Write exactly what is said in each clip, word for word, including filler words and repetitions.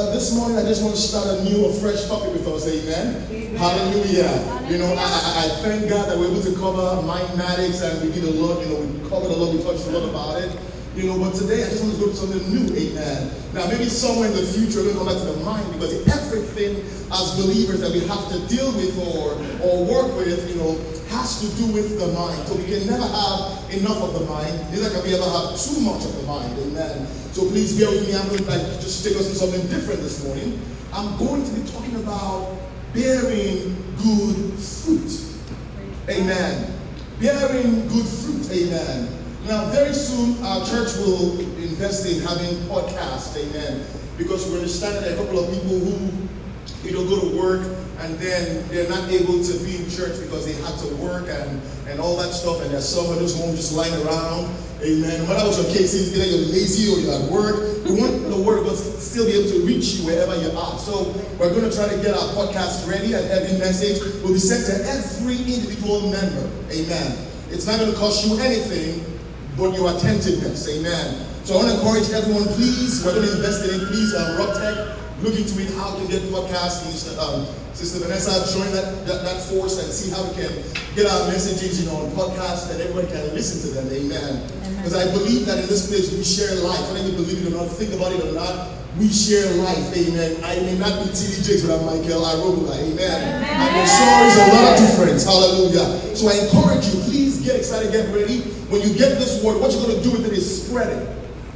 Well, this morning I just want to start a new, a fresh topic with us. Amen. Amen. Hallelujah. Hallelujah. You know, I, I thank God that we're able to cover mimetics, and we did a lot. You know, we covered a lot. We talked a lot about it. You know, but today I just want to go to something new. Amen. Now, maybe somewhere in the future we're going to go back to the mind, because everything as believers that we have to deal with or or work with, you know, has to do with the mind. So we can never have enough of the mind. Neither can we ever have too much of the mind. Amen. So please bear with me. I'm going to like just take us to something different this morning. I'm going to be talking about bearing good fruit. Amen. Bearing good fruit. Amen. Now, very soon, our church will invest in having podcasts, amen, because we understand that there are a couple of people who, you know, go to work and then they're not able to be in church because they had to work and, and all that stuff, and there's someone who's home just lying around, amen. No matter what your case is, either you're lazy or you're at work, we want the Word of God to still be able to reach you wherever you are. So we're going to try to get our podcast ready, and every message will be sent to every individual member, amen. It's not going to cost you anything, but your attentiveness, amen. So I want to encourage everyone, please, whether you invested in, please, um, Rock Tech, look into it, how to get podcasts. Um, Sister Vanessa, join that, that that force and see how we can get our messages, you know, on podcasts, and everyone can listen to them, amen. Because I believe that in this place we share life. Whether you believe it or not, think about it or not, we share life, amen. I may not be T D Jakes, but I'm Michael Arogula, amen. amen. And the stories are a lot different, hallelujah. So I encourage you, please get excited, get ready. When you get this word, what you're going to do with it is spread it.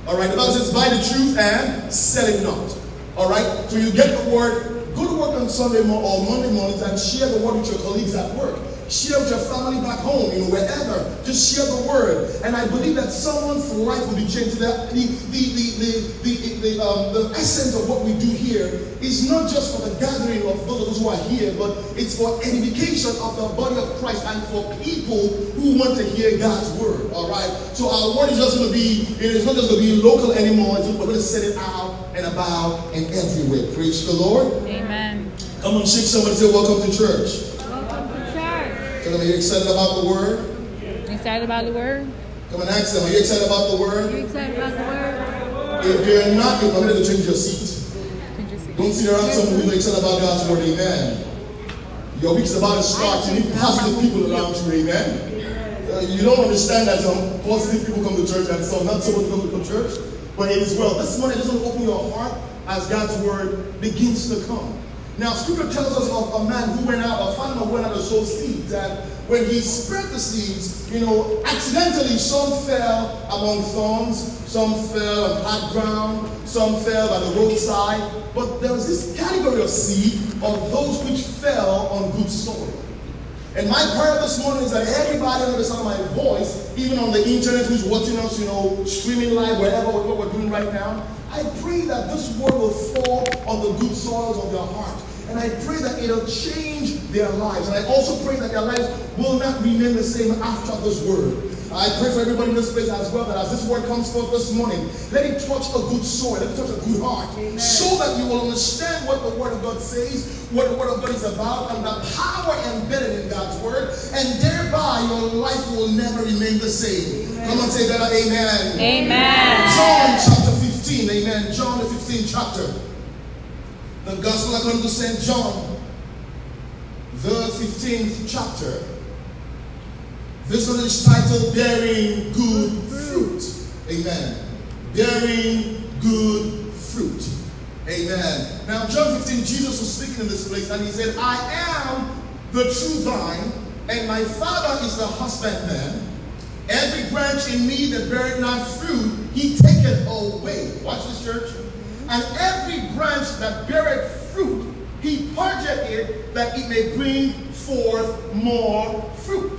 All right, the Bible says, buy the truth and sell it not. All right, so you get the word, go to work on Sunday morning or Monday mornings and share the word with your colleagues at work. Share with your family back home, you know, wherever. Just share the word. And I believe that someone's life will be changed. The, the, the, the, the, the, um, the essence of what we do here is not just for the gathering of those who are here, but it's for edification of the body of Christ and for people who want to hear God's word. All right? So our word is just going to be, it's not just going to be local anymore. We're going to set it out and about and everywhere. Praise the Lord. Amen. Come on, shake someone and say, welcome to church. Are you excited about the word? Excited about the word? Come and ask them, are you excited about the word? Are you excited about the word? If you're not, you're permitted to change your seat. Don't sit around someone who's excited about God's word, amen. Your week's about to start. You need positive people around you, amen. Uh, you don't understand that some positive people come to church and some not so much people come to church, but it is well. This morning, just open your heart as God's word begins to come. Now, Scripture tells us of a man who went out, a farmer who went out to sow seeds, and when he spread the seeds, you know, accidentally some fell among thorns, some fell on hard ground, some fell by the roadside, but there was this category of seed of those which fell on good soil. And my prayer this morning is that everybody under the sound of my voice, even on the internet who's watching us, you know, streaming live, wherever, what we're doing right now, I pray that this word will fall on the good soils of their heart. And I pray that it'll change their lives. And I also pray that their lives will not remain the same after this word. I pray for everybody in this place as well, that as this word comes forth this morning, let it touch a good soil, let it touch a good heart. Amen. So that you will understand what the word of God says, what the word of God is about, and the power embedded in God's word. And thereby, your life will never remain the same. Amen. Come on, say that, amen. Amen. John chapter fifteen, amen. John the fifteenth chapter. The Gospel according to Saint John, the fifteenth chapter. This one is titled, Bearing Good Fruit. Amen. Bearing Good Fruit. Amen. Now, John fifteen, Jesus was speaking in this place, and he said, I am the true vine, and my Father is the husbandman. Every branch in me that beareth not fruit, he taketh away. Watch this, church. And every branch that beareth fruit, he purgeth it, that it may bring forth more fruit.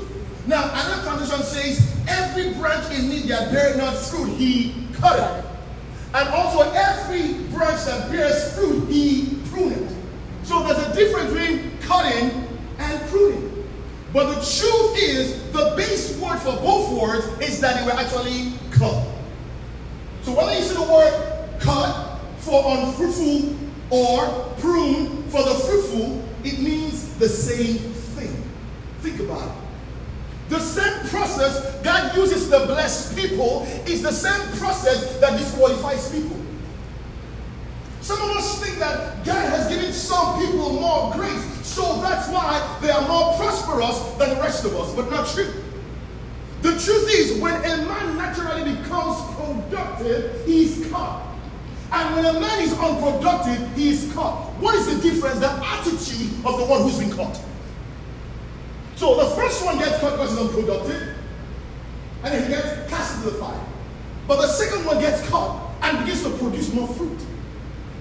Now, another translation says, every branch in me that beareth not fruit, he cutteth. And also, every branch that bears fruit, he pruneth. So there's a difference between cutting and pruning. But the truth is, the base word for both words is that they were actually cut. So whether you see the word cut for unfruitful or prune for the fruitful, it means the same thing. Think about it. The same process God uses to bless people is the same process that disqualifies people. Some of us think that God has given some people more grace, so that's why they are more prosperous than the rest of us, but not true. The truth is, when a man naturally becomes productive, he is caught. And when a man is unproductive, he is caught. What is the difference? The attitude of the one who's been caught. So the first one gets caught because he's unproductive, and then he gets cast into the fire. But the second one gets caught and begins to produce more fruit.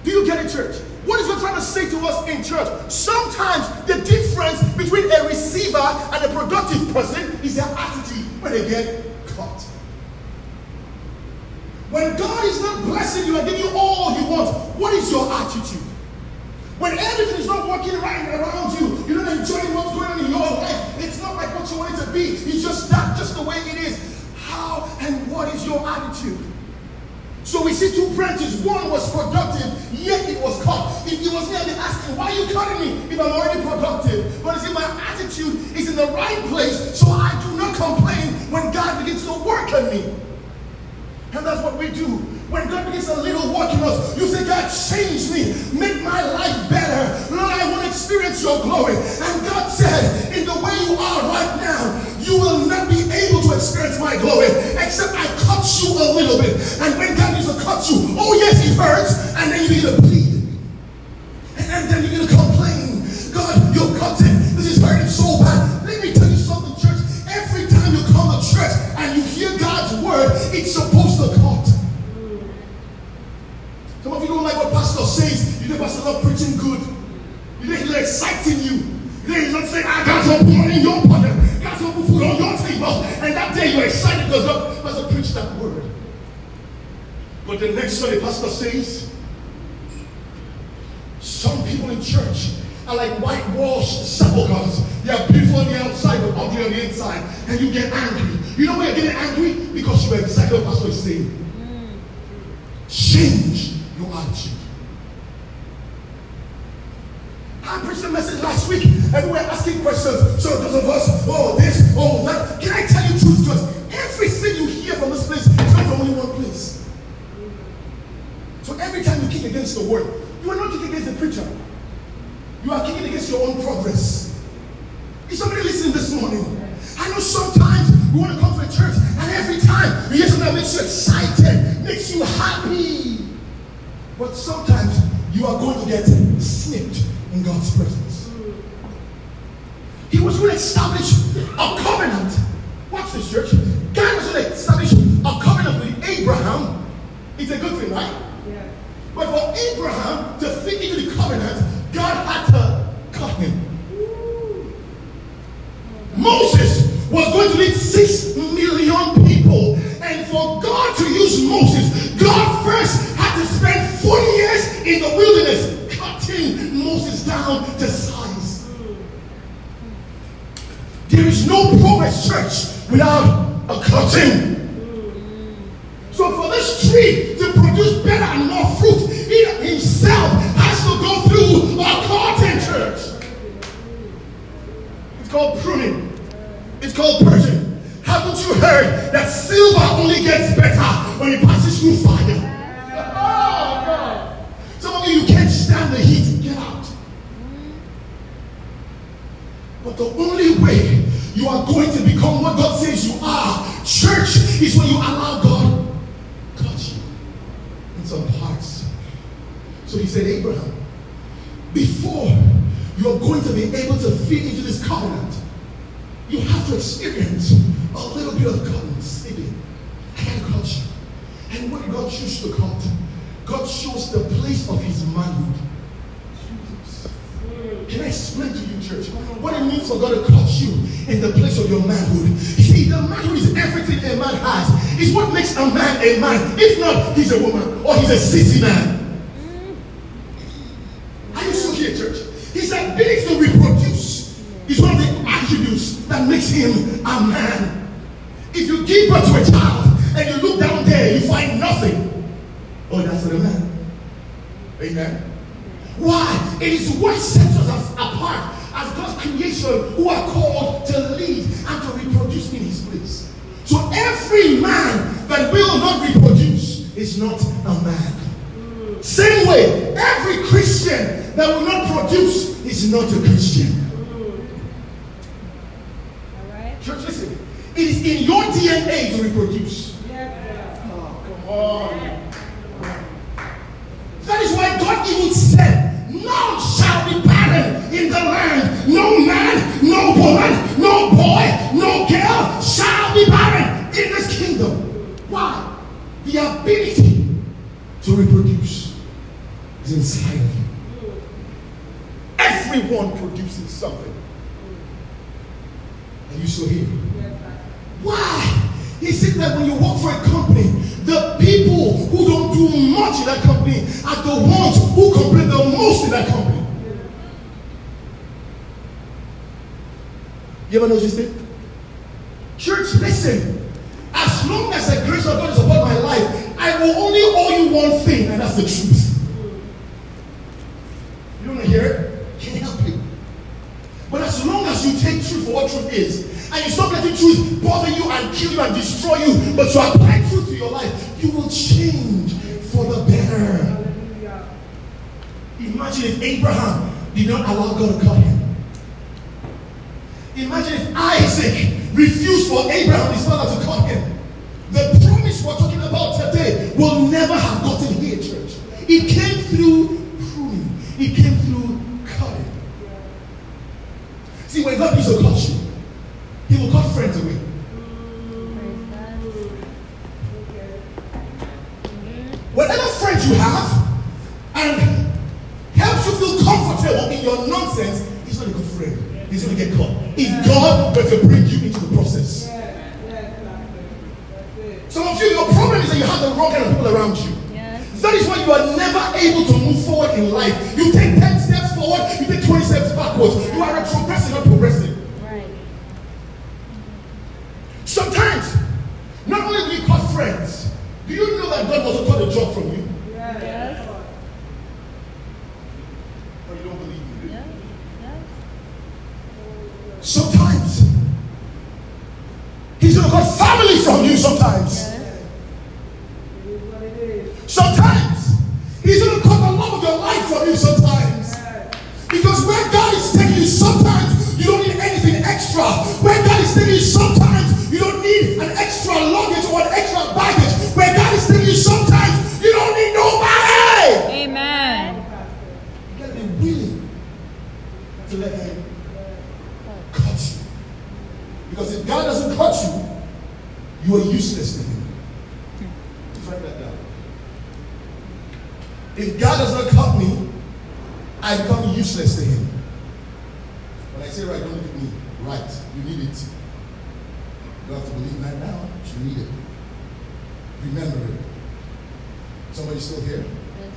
Do you get it, church? What is God trying to say to us in church? Sometimes the difference between a receiver and a productive person is their attitude when they get caught. When God is not blessing you and giving you all you want, what is your attitude? When everything is not working right around you, you're not enjoying what's going on in your life, it's not like what you want it to be, it's just that, just the way it is. How and what is your attitude? So we see two branches. One was productive, yet it was caught. If it was me, I'd be asking, why are you cutting me if I'm already productive? But you see, my attitude is in the right place, so I do not complain when God begins to work on me. And that's what we do. When God begins a little work in us, you say, God, change me. Make my life better. Lord, I want to experience your glory. And God said, in the way you are right now, you will not be able to experience my glory except I cut you a little bit. And when God needs to cut you, oh yes, it hurts. And then you begin to plead. And then you begin to complain. God, you're cutting. This is hurting so bad. Let me tell you something, church. Every time you come to church and you hear God's word, it's supposed to cut. Some of you don't like what pastor says. You think pastor's not preaching good. You think he's exciting you. You think he's not saying, I got some money in your pocket. Food on your table, and that day you're excited because God has preached that word. But the next Sunday, pastor says, some people in church are like whitewashed sepulchres. They are beautiful on the outside, but ugly on the inside. And you get angry. You know why you're getting angry? Because you're exactly what pastor is saying. Change your attitude. I preached a message last week and we were asking questions. So those of us, oh this, oh that. Can I tell you truth, church? Everything you hear from this place is not from only one place. So every time you kick against the word, you are not kicking against the preacher. You are kicking against your own progress. Is somebody listening this morning? I know sometimes we want to come to the church and every time you hear something that makes you excited, makes you happy. But sometimes you are going to get snipped in God's presence. He was going to establish a covenant. Watch this, church. God was going to establish a covenant with Abraham. It's a good thing, right? Yeah. But for Abraham to fit into the covenant, God had to cut him. Ooh. Moses was going to lead six million people. And for God to use Moses, God first had to spend forty years in the wilderness Moses down to size. There is no progress, church, without a cutting. So for this tree to produce better and more fruit, he himself has to go through a cutting, church. It's called pruning. It's called purging. Haven't you heard that silver only gets better when it passes through fire? You can't stand the heat, get out. But the only way you are going to become what God says you are, church, is when you allow God to cut you in some parts. So he said, Abraham, before you are going to be able to fit into this covenant, you have to experience a little bit of covenant sleeping. I gotta cut you. And what did God choose to cut? God shows the place of his manhood. Can I explain to you, church, what it means for God to cut you in the place of your manhood? You see, the manhood is everything a man has. It's what makes a man a man. If not, he's a woman or he's a city man. Are you still here, church? His ability to reproduce is one of the attributes that makes him a man. If you give birth to a child and you look down there, you find nothing. Oh, that's the man. Amen. Why? It is what sets us apart as God's creation who are called to lead and to reproduce in his place. So every man that will not reproduce is not a man. Same way, every Christian that will not produce is not a Christian. Church, listen. It is in your D N A to reproduce. Yeah. Oh, come on. Yeah. That is why God even said, none shall be barren in the land. No man, no woman, no boy, no girl shall be barren in this kingdom. Why? The ability to reproduce is inside of you. Everyone produces something. Are you still here? Why is it that when you work for a company, the people who don't do much in that company are the ones who complain the most in that company? You ever notice it? Church, listen. As long as the grace of God is upon my life, I will only owe you one thing, and that's the truth. You don't want to hear it? Can you help me? But as long as you take truth for what truth is, and you stop letting truth bother you and kill you and destroy you, but you apply truth to your life, you will change for the better. Imagine if Abraham did not allow God to cut him. Imagine if Isaac refused for Abraham, his father, to cut him. The promise we're talking about today will never have gotten here, church. It came through pruning. It came through cutting. See, when God needs to cut you, He will cut friends away. Whatever friends you have and helps you feel comfortable in your nonsense, he's not a good friend. He's going to get caught. If God were to bring you into the process. Some of you, your problem is that you have the wrong kind of people around you. That is why you are never able to move forward in life. You take ten steps forward, you take twenty steps backwards. You are retrogressing, not progressing. Right. Sometimes, not only do you cut friends, do you know that God also cut a job from you? Yeah. Yes. Or you don't believe me, do you? Yeah. Yeah. Sometimes, He's going to cut family from you sometimes. Yeah. Sometimes, He's going to cut the love of your life from you sometimes. Because where God is taking you sometimes, you don't need anything extra. Where God is taking you sometimes, you don't need an extra luggage or an extra baggage. Where God is taking you sometimes, you don't need nobody. Amen. You got to be willing to let Him cut you. Because if God doesn't cut you, you are useless to Him. Write that down. If God does not cut me, I become useless to Him. When I say right, don't look at me. Right. You need it. You don't have to believe that now. You need it. Remember it. Somebody still here?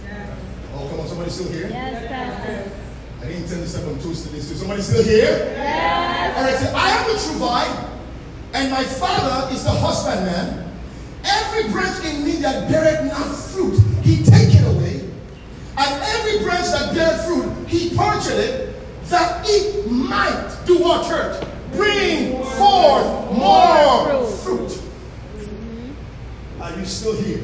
Yes, oh, come on. Somebody still here? Yes, Pastor. I didn't intend to step on toes today. So somebody still here? Yes. All right. So I am the true vine, and my Father is the husbandman. Every branch in me that beareth not fruit, He taketh away. And every branch that beareth fruit, He purgeth it, that it might do what, church? Bring forth more fruit. Are you still here?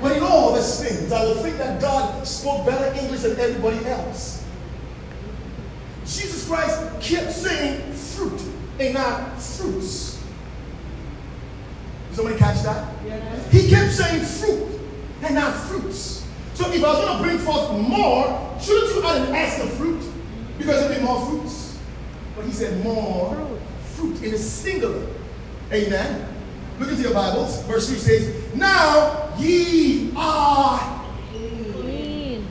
But in all these things, I will think that God spoke better English than everybody else. Jesus Christ kept saying fruit and not fruits. Did somebody catch that? He kept saying fruit and not fruits. So if I was going to bring forth more, shouldn't you add an S to fruit? Because there will be more fruits. But He said more fruit, fruit in a singular. Amen. Look into your Bibles. Verse three says, now ye are clean.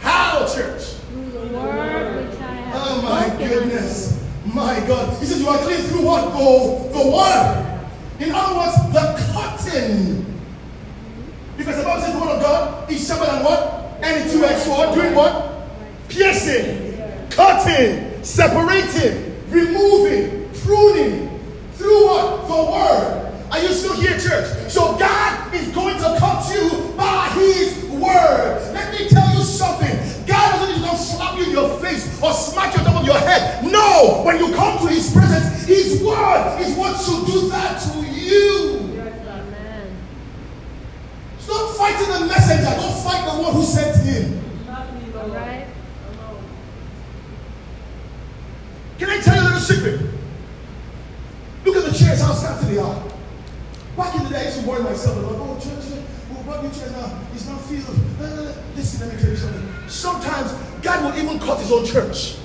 How, church? Through the word which I have. Oh my goodness. My God. He says you are clean through what? The, the word. In other words, the cotton. Because the Bible says the word of God is sharper than what? Any two-edged sword. Doing what? Piercing, cutting, separating, removing, pruning. Through what? The word. Are you still here, church? So God is going to cut you by His word. Let me tell you something. God doesn't just slap you in your face or smack you on top of your head. No. When you come to His presence, His word is what should do that to you. Don't fight the messenger. Don't fight the one who sent him. Lord. Right. Alone. Can I tell you a little secret? Look at the chairs outside to the aisle. Back in the day, I used to worry myself about, oh, church, church, oh, brought me chairs now. It's not filled. Uh, listen, let me tell you something. Sometimes God will even cut his own church. Mm.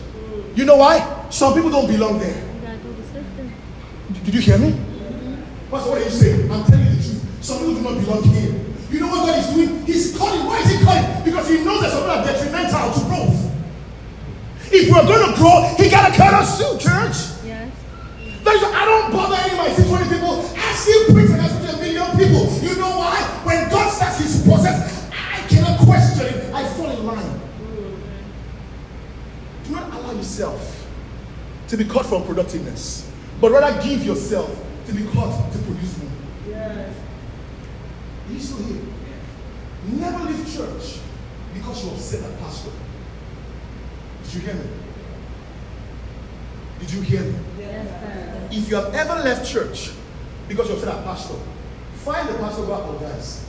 You know why? Some people don't belong there. Did you hear me? Mm-hmm. That's what he said. I'm telling you the truth. Some people do not belong here. You know what God is doing? He's calling. Why is he calling? Because he knows that some people are detrimental to growth. If we're going to grow, he got to cut us too, church. Yes. That's why I don't bother anybody. I see twenty people. I still preach and I see a million people. You know why? When God starts his process, I cannot question it. I fall in line. Mm-hmm. Do not allow yourself to be cut from productiveness. But rather give yourself to be caught to produce more. Yes. Are you still here? Yes. Never leave church because you're upset at pastor. Did you hear me? Did you hear me? Yes. If you have ever left church because you're upset at pastor, find the pastor who apologizes.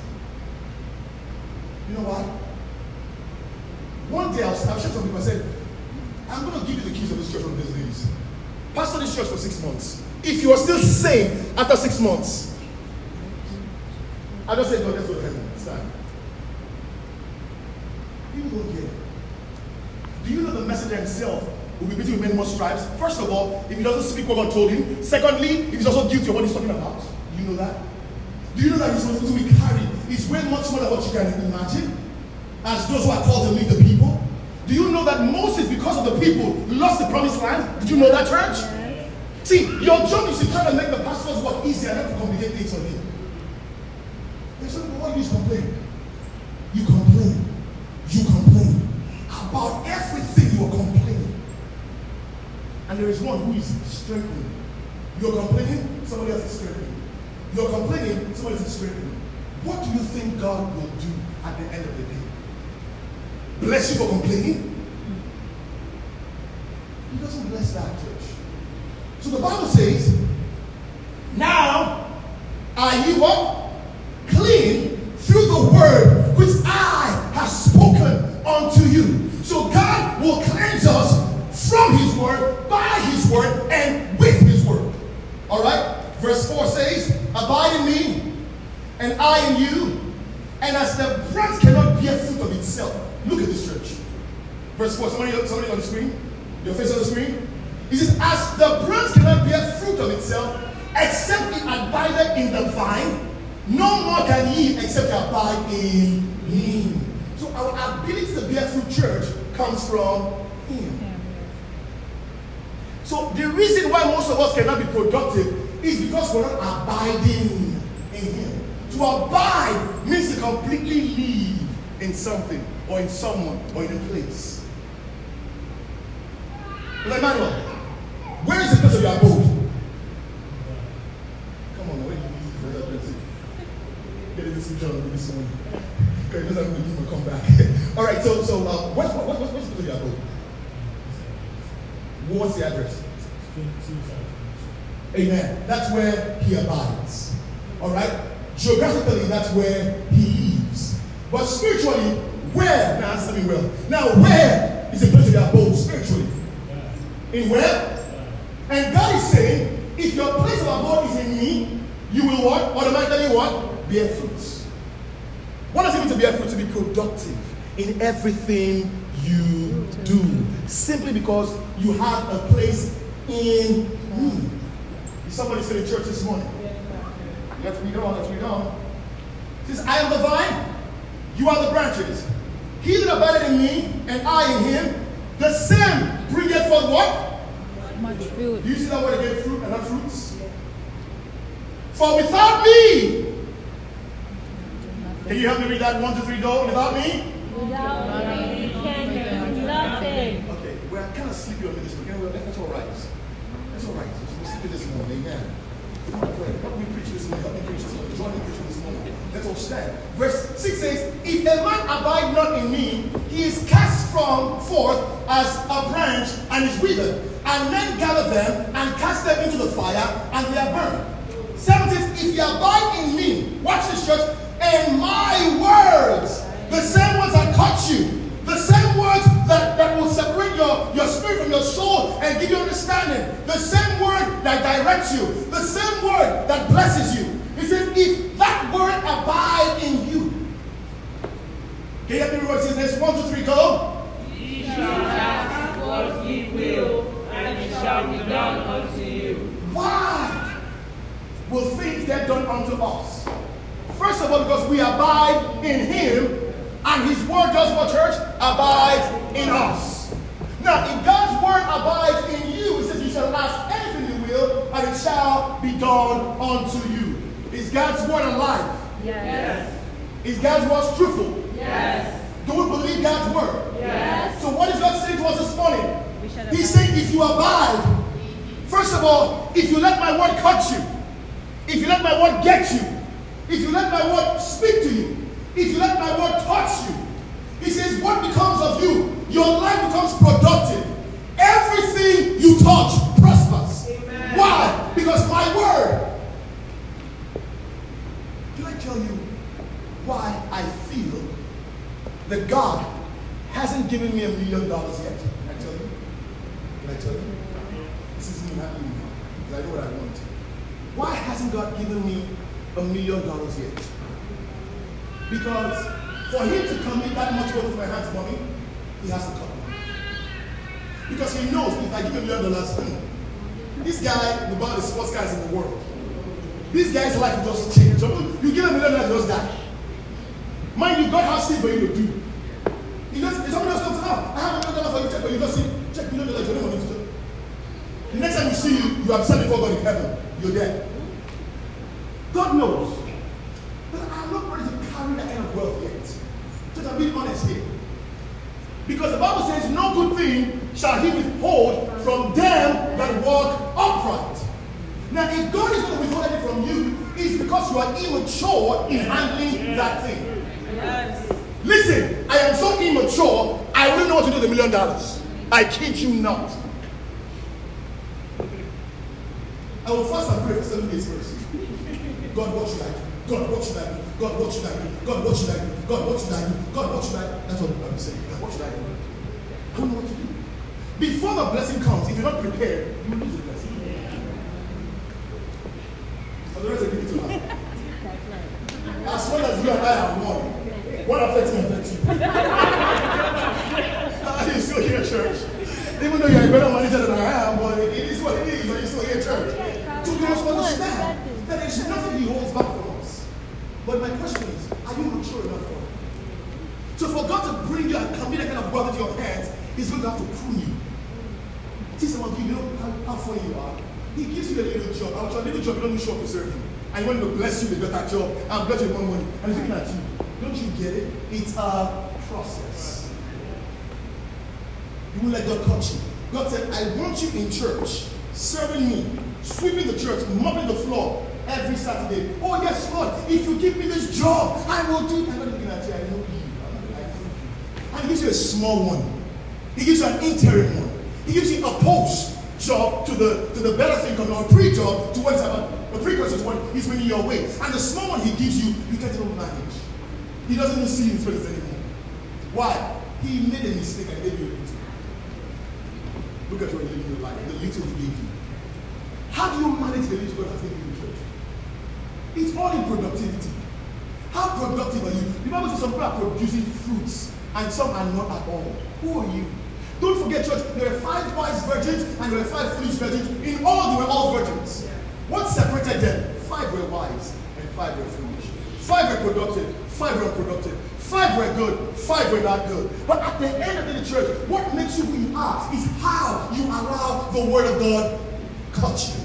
You know what? One day I was, I was some people, I said, I'm going to give you the keys of this church on these days. Pastor this church for six months. If you are still sane after six months, I just say, God, let's go to heaven. Stand. People don't get it. Do you know the messenger himself will be beaten with many more stripes? First of all, if he doesn't speak what God told him. Secondly, if he's also guilty of what he's talking about. Do you know that? Do you know that he's supposed to be carried? It's way much more than what you can imagine. As those who are called to lead the people. Do you know that Moses, because of the people, lost the promised land? Did you know that, church? Yes. See, your job is to try to make the pastor's work easier, not to complicate things on him. There's some people, what do you complain? You complain. You complain. About everything you are complaining. And there is one who is strengthening. You're complaining, somebody else is strengthening. You're complaining, somebody else is strengthening. What do you think God will do at the end of the day? Bless you for complaining? He doesn't bless that, church. So the Bible says, now are you what? Clean through the word which I have spoken unto you. So God will cleanse us from his word, by his word, and with his word. Alright? Verse four says, abide in me, and I in you, and as the branch cannot bear fruit of itself. Look at this church. Verse four. Somebody, somebody on the screen. Your face on the screen. It says, as the branch cannot bear fruit of itself, except it abideth in the vine, no more can ye except you abide in me. So our ability to bear fruit, church, comes from him. So the reason why most of us cannot be productive is because we're not abiding in him. To abide means to completely live in something, or in someone, or in a place. Like Emmanuel, where is the place of your abode? Come on, where do you live? Get this picture of this one. Because it doesn't mean you come back. All right, so so uh, what's what, what, what's the place of your abode? What's the address? Amen. That's where he abides. All right. Geographically, that's where he lives. But spiritually, where? Now answer me well. Now where is the place of your abode spiritually? In where? And God is saying, if your place of abode is in me, you will what? Automatically what? Bear fruit. What does it mean to bear fruit? To be productive in everything you do. Simply because you have a place in me. Did somebody say the church this morning? Let's read on, let's read on. It says, I am the vine, you are the branches. He that abideth in me, and I in him, the same bringeth forth what? Much fruit. Do you see that word again, fruit and not fruits? Yeah. For without me, can you help me read that? One, two, three, go. Without me? Without me, you can do nothing. Okay, we're kind of sleepy on this, but that's all right. That's all right. We're sleepy this morning, amen. What we preach this morning, what we preach this morning, what we preach this morning. Let's all stand. Verse six says, if a man abide not in me, he is cast from forth as a branch and is withered. And men gather them and cast them into the fire, and they are burned. Seven says, if ye abide in me, watch this church, and my words, the same words that caught you, the same words heaven. The same word that directs you. The same word that blesses you. He said, if that word abide in you. Can you hear me? What's his next? One, two, three, go. Ye shall ask what ye will, and it shall be done unto you. Why will things get done unto us? First of all, because we abide in him. And his word does what, church? Abides in us. Now, if God's word abides in you, it says you shall ask anything you will, and it shall be done unto you. Is God's word alive? Yes. Is God's word truthful? Yes. Do we believe God's word? Yes. So what is God saying to us this morning? We shall He's saying if you abide, first of all, if you let my word cut you, if you let my word get you, if you let my word speak to you, if you let my word touch you, he says, what becomes of you? Your life becomes productive. Everything you touch prospers. Amen. Why? Because my word. Can I tell you why I feel that God hasn't given me a million dollars yet? Can I tell you? Can I tell you? This isn't even happening now, because I know what I want. Why hasn't God given me a million dollars yet? Because for him to commit that much work to my hands, mommy, he has to come. Because he knows if I give him a million dollars, this guy will buy the sports cars in the world. This guy's life will just change. You give him a million dollars, he'll just die. Mind you, God has things for you to do. He just, if somebody else comes out, I have a million dollars for you, check for you, just see, check million dollars, you don't want to do. The next time you see you, you upset before God in heaven, you're dead. God knows. But I'm not ready to carry that kind of wealth yet. Just I'm being honest here. Because the Bible says, no good thing shall he withhold from them that walk upright. Now, if God is going to withhold it from you, it's because you are immature in handling that thing. Yes. Listen, I am so immature, I wouldn't know what to do with a million dollars. I kid you not. I will fast and pray for seven days first. God, what should I do? God, what should I do? God, what should I do? God, what should I do? God, what should I do? God, what should I do? That's what I'm saying. God, what should I do? I don't know what to do. Before the blessing comes, if you're not prepared, you will lose the blessing. Otherwise, I give it to her. As well as you and I are one, what affects me affects you. Are you still here, church? Even though you're a better manager than I am, but it is what it is. Are you still here, church? So you must understand that there's nothing he holds back. But my question is, are you mature enough for it? So for God to bring you and commit that kind of wealth to your hands, he's going to have to prune you. See some of you, you know how, how funny you are. He gives you a little job. I want your little job, you don't need to show up to serve him. And he wants to bless you with that job and bless you with more money. And he's looking at you. Don't you get it? It's a process. You won't let God cut you. God said, I want you in church, serving me, sweeping the church, mopping the floor, every Saturday. Oh, yes, Lord, if you give me this job, I will do it. I'm not looking at you. I know you. I'm not looking at you. And he gives you a small one. He gives you an interim one. He gives you a post job to the to the better thing, or a pre-job to what's about. A pre-course is what he's bringing your way. And the small one he gives you, you can't even manage. He doesn't even see his presence anymore. Why? He made a mistake and gave you a little. Look at what he gave you in life, the little he gave you. How do you manage the little God has given you? It's all in productivity. How productive are you? The Bible says some people are producing fruits and some are not at all. Who are you? Don't forget, church, there were five wise virgins and there were five foolish virgins. In all, they were all virgins. Yeah. What separated them? Five were wise and five were foolish. Five were productive, five were unproductive. Five were good, five were not good. But at the end of the church, what makes you who you are is how you allow the Word of God cut you.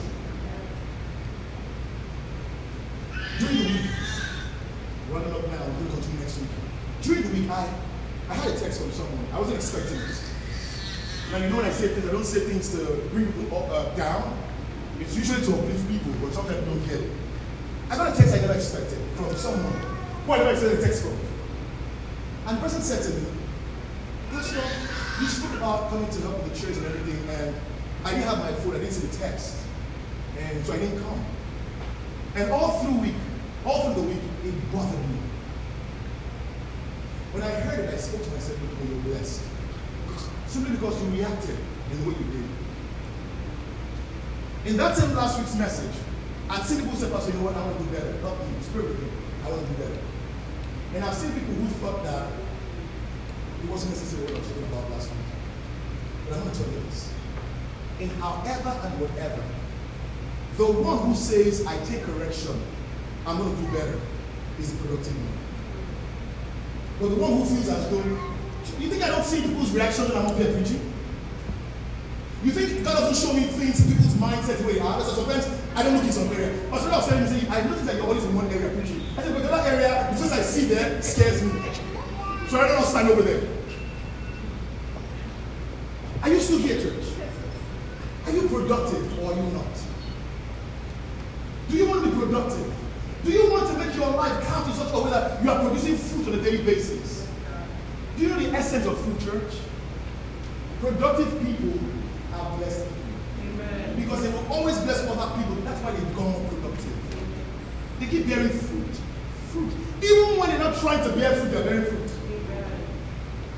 During the week, running up now, we'll continue next week. During the week, I, I had a text from someone. I wasn't expecting it. Now, you know when I say things, I don't say things to bring people up, uh, down. It's usually to uplift people, but sometimes you don't get it. I got a text I never expected from someone. Who I never expected a text from. And the person said to me, Pastor, you spoke about coming to help with the church and everything, and I didn't have my phone, I didn't see the text. And so I didn't come. And all through week, all through the week, it bothered me. When I heard it, I spoke to myself, because you're blessed. Simply because you reacted in the way you did. In that same last week's message, I've seen people say, Pastor, you know what, I want to do better. Not me, spiritually, I want to do better. And I've seen people who thought that it wasn't necessary what I was talking about last week. But I'm going to tell you this. In however and whatever, the one who says, I take correction, I'm going to do better, is the productive one. But the one who feels as though, you think I don't see people's reaction when I'm up here preaching? You think God doesn't show me things in people's mindset way? Huh? So sometimes I don't look in some area. But instead of telling me, I notice that you're always in one area preaching. I said, but that area, the things I see there scares me. So I don't stand over there. Are you still here, church? Are you productive or are you not? Do you want to be productive? Do you want to make your life count in such a way that you are producing fruit on a daily basis? Do you know the essence of fruit, church? Productive people are blessed people. Amen. Because they will always bless other people. That's why they become more productive. They keep bearing fruit. Fruit. Even when they're not trying to bear fruit, they're bearing fruit.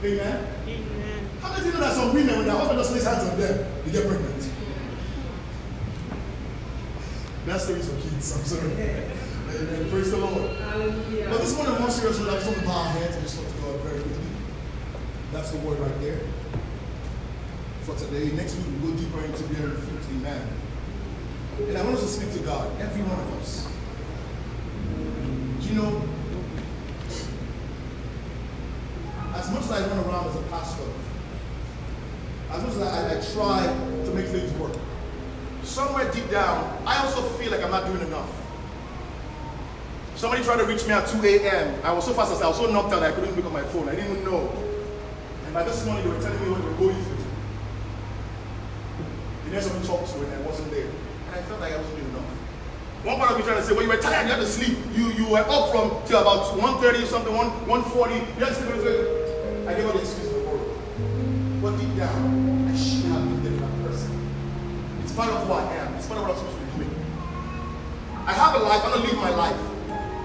Amen. Amen. Amen. How many of you know that some women, when their husband just lays hands on them, they get pregnant? That's the reason for kids, I'm sorry. Amen. Praise the Lord. Hallelujah. But this morning, more seriously, I just want to bow our heads and just talk to God very quickly. That's the word right there for today. Next week, we'll go deeper into bearing fruit. Amen. And I want us to speak to God, every one of us. Do you know, as much as I run around as a pastor, as much as I, I try to make things work, somewhere deep down, I also feel like I'm not doing enough. Somebody tried to reach me at two a.m. I was so fast asleep, I was so knocked out I couldn't pick up my phone. I didn't even know. And by this morning, they were telling me what they were going through. The next one we talked to, and I wasn't there. And I felt like I wasn't doing enough. One part of me trying to say, well, you were tired, you had to sleep. You you were up from till about one thirty or something, one forty. You had to sleep. I gave all the excuses in the world. But deep down, I should have been there for that person. It's part of who I am. It's part of what I'm supposed to be doing. I have a life. I'm going to live my life.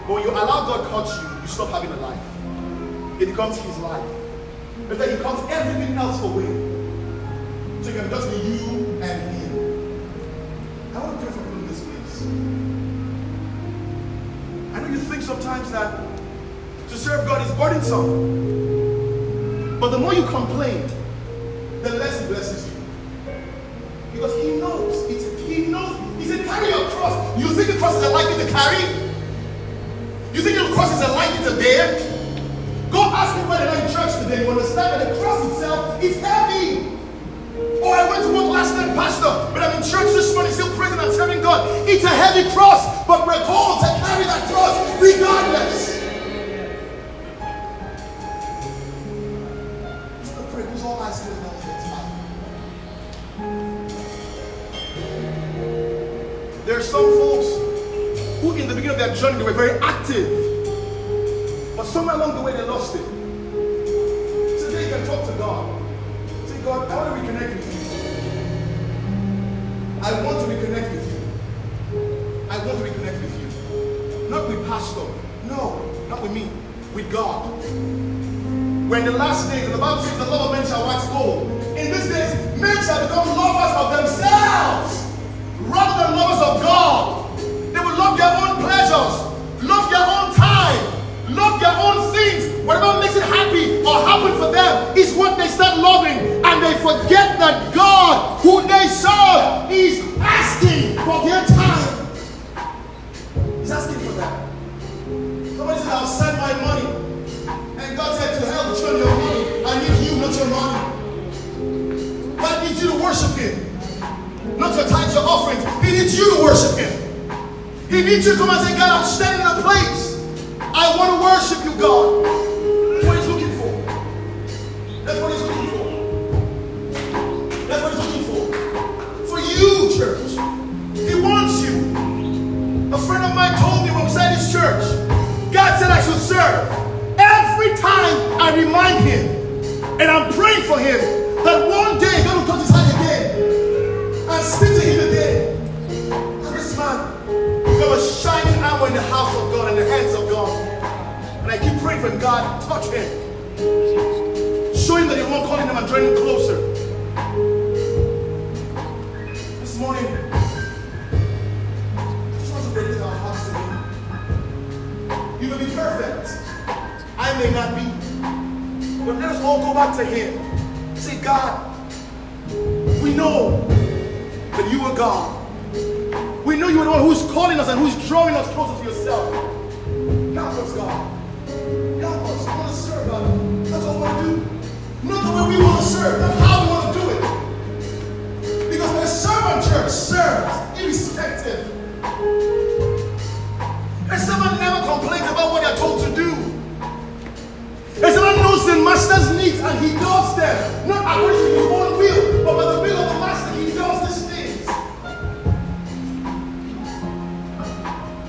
But when you allow God to cut you, you stop having a life. It becomes his life. But then he cuts everything else away. So you can just be you and him. I want to pray for people in this place. I know you think sometimes that to serve God is burdensome. But the more you complain, the less he blesses you. Because he knows, it's, he knows, he said, carry your cross. You think the cross is unlikely to carry? You think your cross is unlikely to bear? Go ask people that are in church today, you understand that the cross itself is heavy. Oh, I went to work last night, Pastor, but I'm in church this morning, still praising and serving God. It's a heavy cross, but we're called to carry that cross regardless. It's the prayer, it's all I see is not the time. There are some folks who in the beginning of their journey, they were very active. But somewhere along the way, they lost it. Today, you can talk to God. Say, God, I want to reconnect with you. I want to reconnect with you. I want to reconnect with you. Not with pastor. No, not with me. With God. When the last days, the Bible says, the love of men shall wax cold. In these days, men shall become lovers of themselves. Rather than lovers of God, they will love their own pleasures, love their own time, love their own things. Whatever makes it happy or happen for them is what they start loving, and they forget that God, who they serve, is asking for their time. He's asking for that. Somebody said, "I'll send my money," and God said, "To hell with your money. I need you, not your money. God needs you to worship Him." Not your tithes, your offerings. He needs you to worship Him. He needs you to come and say, God, I'm standing in a place. I want to worship you, God. That's what He's looking for. That's what He's looking for. That's what He's looking for. For you, church. He wants you. A friend of mine told me when we sat in his church, God said I should serve. Every time I remind Him, and I'm praying for Him, that one day God will touch His hand again. And speak to him again. And this man, there was shining armor in the house of God and the hands of God. And I keep praying for him, God, touch him. Show him that you won't call him and join him closer. This morning, I may not be. But let us all go back to him. Say, God, we know that you are God. We know you are the one who's calling us and who's drawing us closer to yourself. Help us, God. Help us. We want to serve, God. That's all we want to do. Not the way we want to serve. That's how we want to do it. Because when a servant church serves, irrespective. And someone never complains about what they're told to do. And someone knows the master's needs and he does them. Not according to his own will, but by the will of the master, he does these things.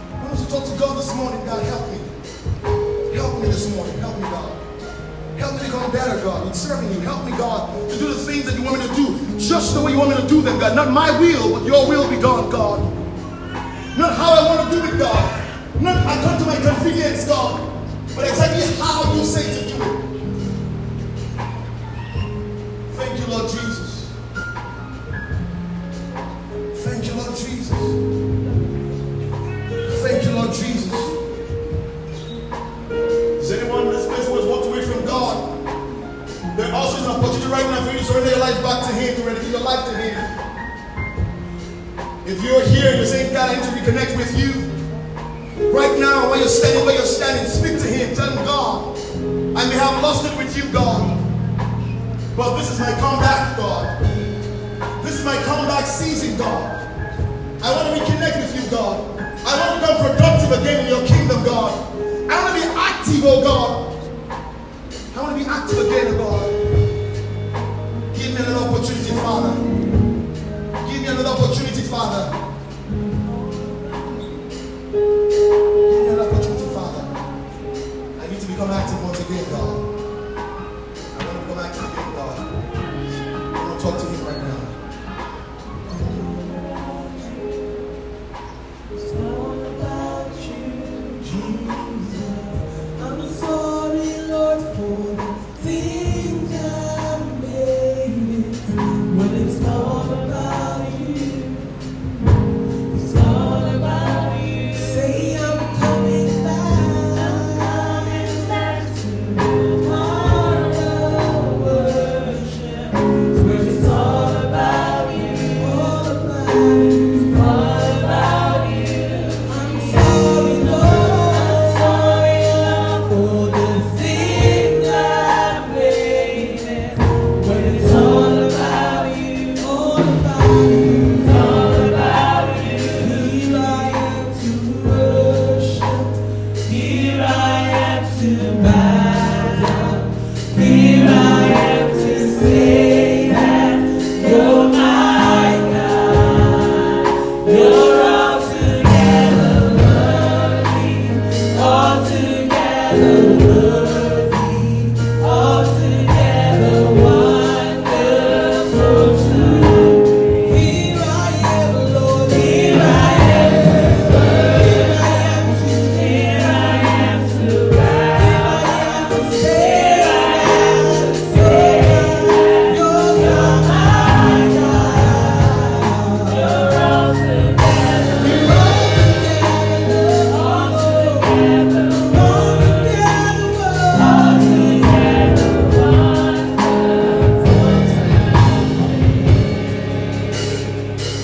I want to talk to God this morning. God, help me. Help me this morning. Help me, God. Help me to become better, God, in serving you. Help me, God, to do the things that you want me to do. Just the way you want me to do them, God. Not my will, but your will be done, God. Not how I want to do it, God. Not according to my convenience, God, but exactly how you say to do it. Thank you, Lord Jesus. Thank you, Lord Jesus. Thank you, Lord Jesus. Is anyone in this place who has walked away from God? There also is an opportunity right now for you to surrender your life back to him, to renew your life to him. If you're here, you're saying, God, I need to reconnect with you. Right now, where you're standing, where you're standing, speak to him. Tell him, God, I may have lost it with you, God. But this is my comeback, God. This is my comeback season, God. I want to reconnect with you, God. I want to become productive again in your kingdom, God. I want to be active, oh God. I want to be active again, God. Give me another opportunity, Father. Give me another opportunity, Father. Come active once again, God. I want to come active again, God. I want to talk to him right now. Sorry about you, Jesus. I'm sorry, Lord, for the things I made it. When it's all about you, it's all about you. Say I'm coming.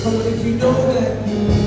But if you know that